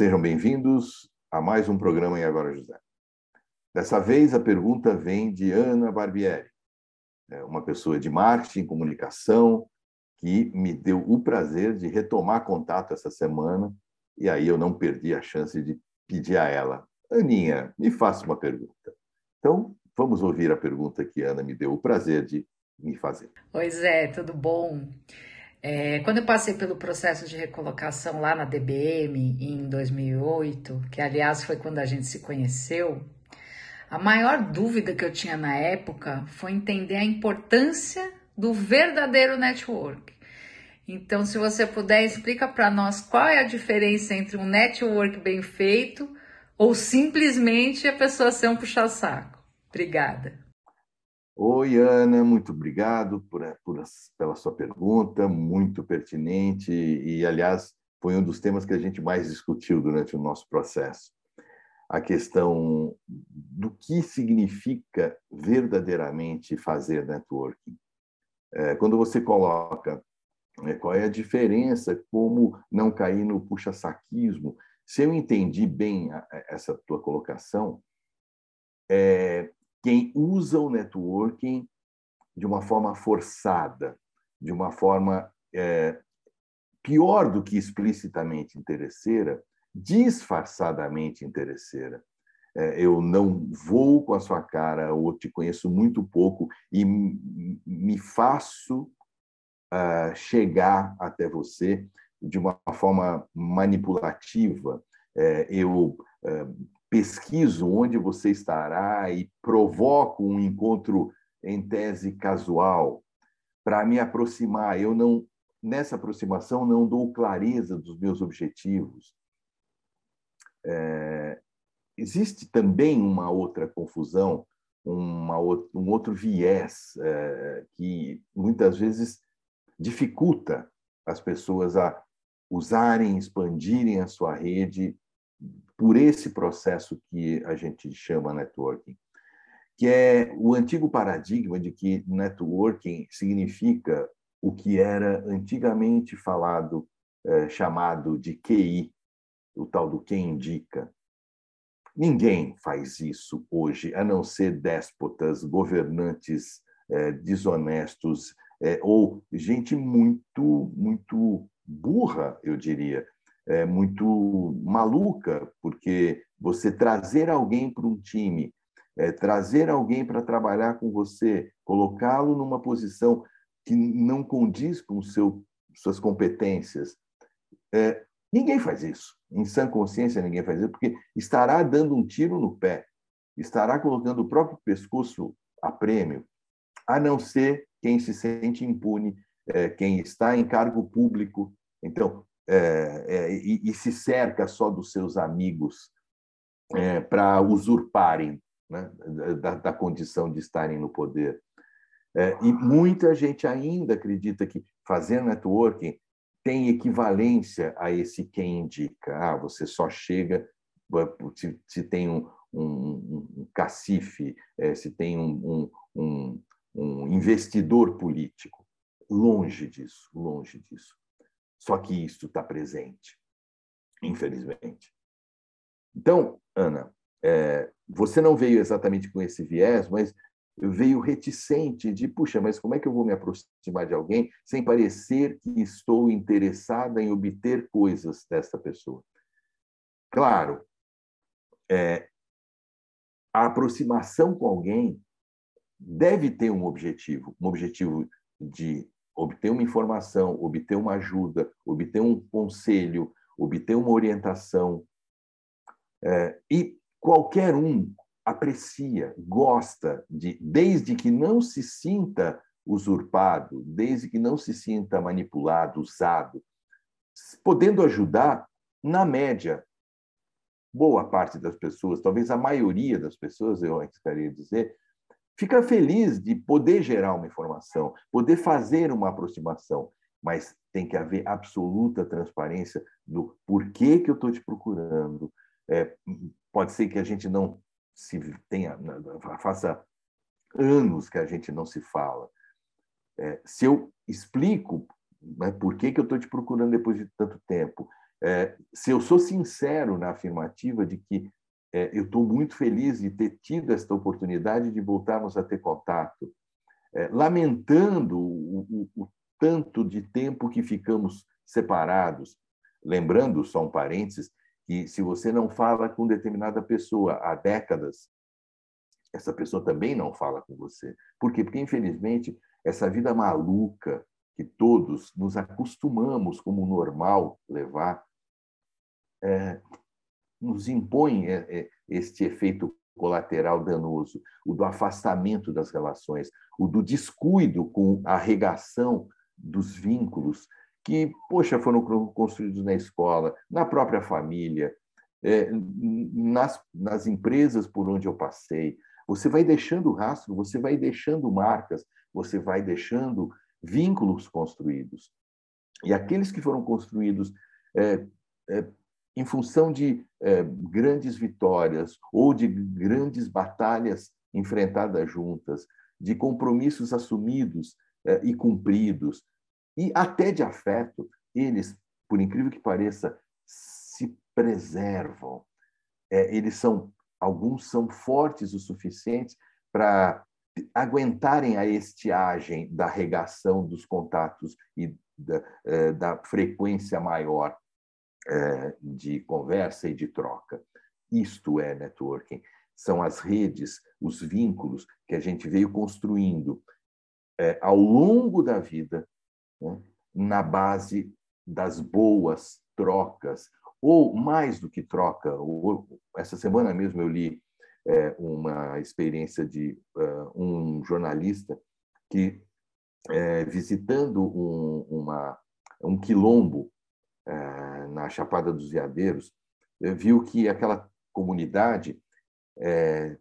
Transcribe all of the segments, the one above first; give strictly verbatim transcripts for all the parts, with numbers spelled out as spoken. Sejam bem-vindos a mais um programa em Agora José. Dessa vez, a pergunta vem de Ana Barbieri, uma pessoa de marketing e comunicação que me deu o prazer de retomar contato essa semana, e aí eu não perdi a chance de pedir a ela: Aninha, me faça uma pergunta. Então, vamos ouvir a pergunta que Ana me deu o prazer de me fazer. Oi, Zé, tudo bom? É, quando eu passei pelo processo de recolocação lá na D B M em dois mil e oito, que aliás foi quando a gente se conheceu, a maior dúvida que eu tinha na época foi entender a importância do verdadeiro network. Então, se você puder, explica para nós qual é a diferença entre um network bem feito ou simplesmente a pessoa ser um puxa-saco. Obrigada. Oi, Ana, muito obrigado por, por, pela sua pergunta, muito pertinente e, aliás, foi um dos temas que a gente mais discutiu durante o nosso processo. A questão do que significa verdadeiramente fazer networking. É, quando você coloca é, qual é a diferença, como não cair no puxa-saquismo, se eu entendi bem a, essa tua colocação, é, quem usa o networking de uma forma forçada, de uma forma é, pior do que explicitamente interesseira, disfarçadamente interesseira. É, eu não vou com a sua cara, ou te conheço muito pouco, e me faço uh, chegar até você de uma forma manipulativa. É, eu... Uh, pesquiso onde você estará e provoco um encontro em tese casual para me aproximar. Eu não, nessa aproximação, não dou clareza dos meus objetivos. É, existe também uma outra confusão, uma, um outro viés é, que muitas vezes dificulta as pessoas a usarem, expandirem a sua rede por esse processo que a gente chama networking, que é o antigo paradigma de que networking significa o que era antigamente falado, eh, chamado de Q I, o tal do quem indica. Ninguém faz isso hoje, a não ser déspotas, governantes eh, desonestos eh, ou gente muito, muito burra, eu diria, é muito maluca, porque você trazer alguém para um time, é, trazer alguém para trabalhar com você, colocá-lo numa posição que não condiz com seu, suas competências, é, ninguém faz isso. Em sã consciência, ninguém faz isso, porque estará dando um tiro no pé, estará colocando o próprio pescoço a prêmio, a não ser quem se sente impune, é, quem está em cargo público. Então, É, é, e, e se cerca só dos seus amigos é, para usurparem, né, da, da condição de estarem no poder. É, e muita gente ainda acredita que fazer networking tem equivalência a esse quem indica. Ah, você só chega se, se tem um, um, um cacife, é, se tem um, um, um investidor político. Longe disso, longe disso. Só que isso está presente, infelizmente. Então, Ana, é, você não veio exatamente com esse viés, mas veio reticente de, puxa, mas como é que eu vou me aproximar de alguém sem parecer que estou interessada em obter coisas dessa pessoa? Claro, é, a aproximação com alguém deve ter um objetivo, um objetivo de obter uma informação, obter uma ajuda, obter um conselho, obter uma orientação. É, e qualquer um aprecia, gosta, de, desde que não se sinta usurpado, desde que não se sinta manipulado, usado, podendo ajudar, na média, boa parte das pessoas, talvez a maioria das pessoas, eu arriscaria dizer, fica feliz de poder gerar uma informação, poder fazer uma aproximação, mas tem que haver absoluta transparência do porquê que eu estou te procurando. É, pode ser que a gente não se tenha, faça anos que a gente não se fala. É, se eu explico, né, por que que eu estou te procurando depois de tanto tempo, É, se eu sou sincero na afirmativa de que é, eu estou muito feliz de ter tido esta oportunidade de voltarmos a ter contato, é, lamentando o, o, o tanto de tempo que ficamos separados, lembrando, só um parênteses, que se você não fala com determinada pessoa há décadas, essa pessoa também não fala com você. Por quê? Porque, infelizmente, essa vida maluca que todos nos acostumamos como normal levar, é, nos impõe este efeito colateral danoso, o do afastamento das relações, o do descuido com a regação dos vínculos que, poxa, foram construídos na escola, na própria família, é, nas, nas empresas por onde eu passei. Você vai deixando rastro, você vai deixando marcas, você vai deixando vínculos construídos. E aqueles que foram construídos é, é, em função de é, grandes vitórias ou de grandes batalhas enfrentadas juntas, de compromissos assumidos é, e cumpridos, e até de afeto, eles, por incrível que pareça, se preservam. É, eles são, alguns são fortes o suficiente para aguentarem a estiagem da regação dos contatos e da, eh, da frequência maior eh, de conversa e de troca. Isto é networking. São as redes, os vínculos que a gente veio construindo eh, ao longo da vida, né, na base das boas trocas, ou mais do que troca. Ou, essa semana mesmo eu li É uma experiência de uh, um jornalista que, é, visitando um, uma, um quilombo é, na Chapada dos Veadeiros, viu que aquela comunidade é,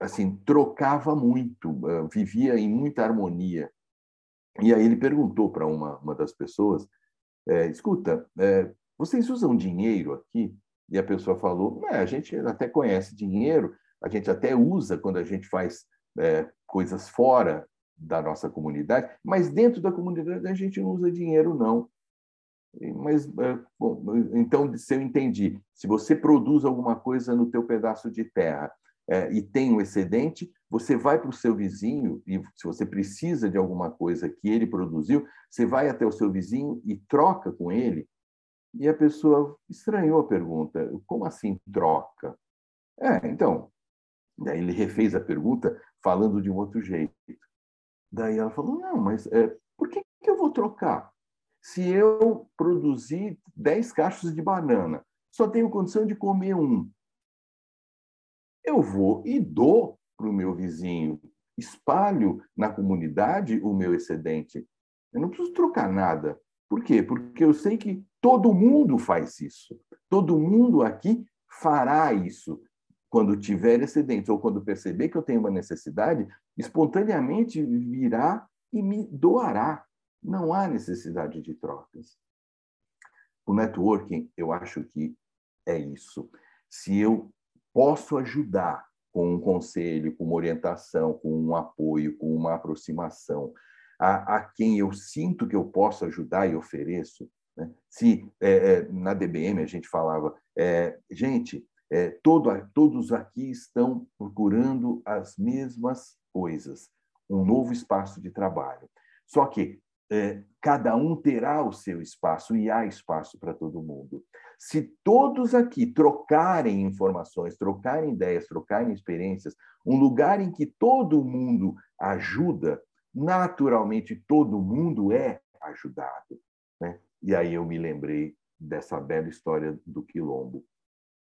assim, trocava muito, vivia em muita harmonia. E aí ele perguntou para uma, uma das pessoas, é, escuta, é, vocês usam dinheiro aqui? E a pessoa falou, a gente até conhece dinheiro, a gente até usa quando a gente faz é, coisas fora da nossa comunidade, mas dentro da comunidade a gente não usa dinheiro, não. Mas, é, bom, então, se eu entendi, se você produz alguma coisa no teu pedaço de terra é, e tem um excedente, você vai para o seu vizinho, e se você precisa de alguma coisa que ele produziu, você vai até o seu vizinho e troca com ele. E a pessoa estranhou a pergunta, como assim troca? É, então, daí ele refez a pergunta falando de um outro jeito. Daí ela falou, não, mas é, por que, que eu vou trocar? Se eu produzir dez cachos de banana, só tenho condição de comer um. Eu vou e dou para o meu vizinho, espalho na comunidade o meu excedente. Eu não preciso trocar nada. Por quê? Porque eu sei que todo mundo faz isso. Todo mundo aqui fará isso. Quando tiver excedente ou quando perceber que eu tenho uma necessidade, espontaneamente virá e me doará. Não há necessidade de trocas. O networking, eu acho que é isso. Se eu posso ajudar com um conselho, com uma orientação, com um apoio, com uma aproximação, A, a quem eu sinto que eu posso ajudar e ofereço, né? Se é, na D B M a gente falava, é, gente, é, todo, todos aqui estão procurando as mesmas coisas, um novo espaço de trabalho. Só que é, cada um terá o seu espaço e há espaço para todo mundo. Se todos aqui trocarem informações, trocarem ideias, trocarem experiências, um lugar em que todo mundo ajuda, naturalmente, todo mundo é ajudado, né? E aí eu me lembrei dessa bela história do quilombo.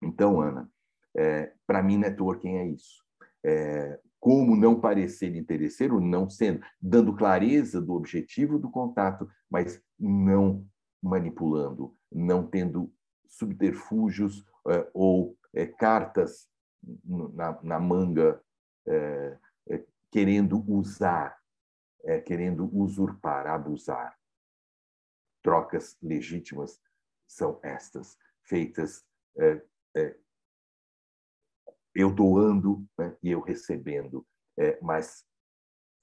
Então, Ana, é, para mim, networking é isso. É, como não parecer interesseiro, não sendo, dando clareza do objetivo do contato, mas não manipulando, não tendo subterfúgios é, ou é, cartas na, na manga, é, é, querendo usar, É, querendo usurpar, abusar. Trocas legítimas são estas, feitas é, é, eu doando, né, e eu recebendo, é, mas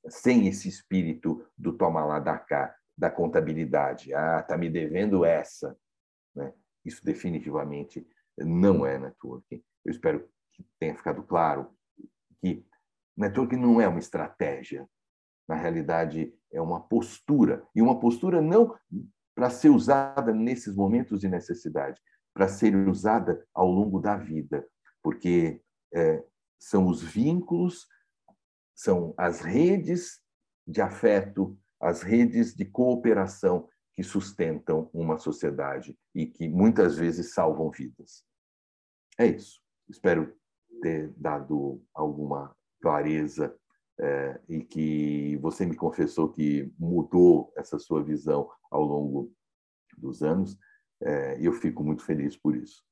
sem esse espírito do toma lá, dá cá, da contabilidade. Ah, está me devendo essa. né? Isso definitivamente não é networking. Eu espero que tenha ficado claro que networking não é uma estratégia. Na realidade, é uma postura. E uma postura não para ser usada nesses momentos de necessidade, para ser usada ao longo da vida, porque é, são os vínculos, são as redes de afeto, as redes de cooperação que sustentam uma sociedade e que muitas vezes salvam vidas. É isso. Espero ter dado alguma clareza é, e que você me confessou que mudou essa sua visão ao longo dos anos. É, eu fico muito feliz por isso.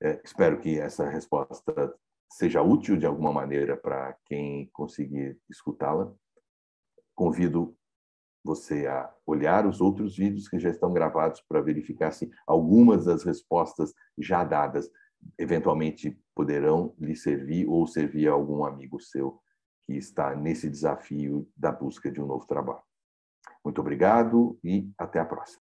É, espero que essa resposta seja útil de alguma maneira para quem conseguir escutá-la. Convido você a olhar os outros vídeos que já estão gravados para verificar se algumas das respostas já dadas eventualmente poderão lhe servir ou servir a algum amigo seu que está nesse desafio da busca de um novo trabalho. Muito obrigado e até a próxima.